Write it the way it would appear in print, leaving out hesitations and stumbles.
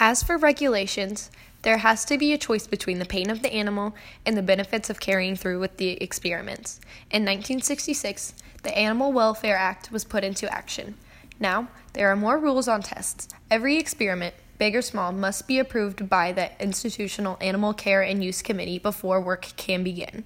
As for regulations, there has to be a choice between the pain of the animal and the benefits of carrying through with the experiments. In 1966, the Animal Welfare Act was put into action. Now, there are more rules on tests. Every experiment, big or small, must be approved by the Institutional Animal Care and Use Committee before work can begin.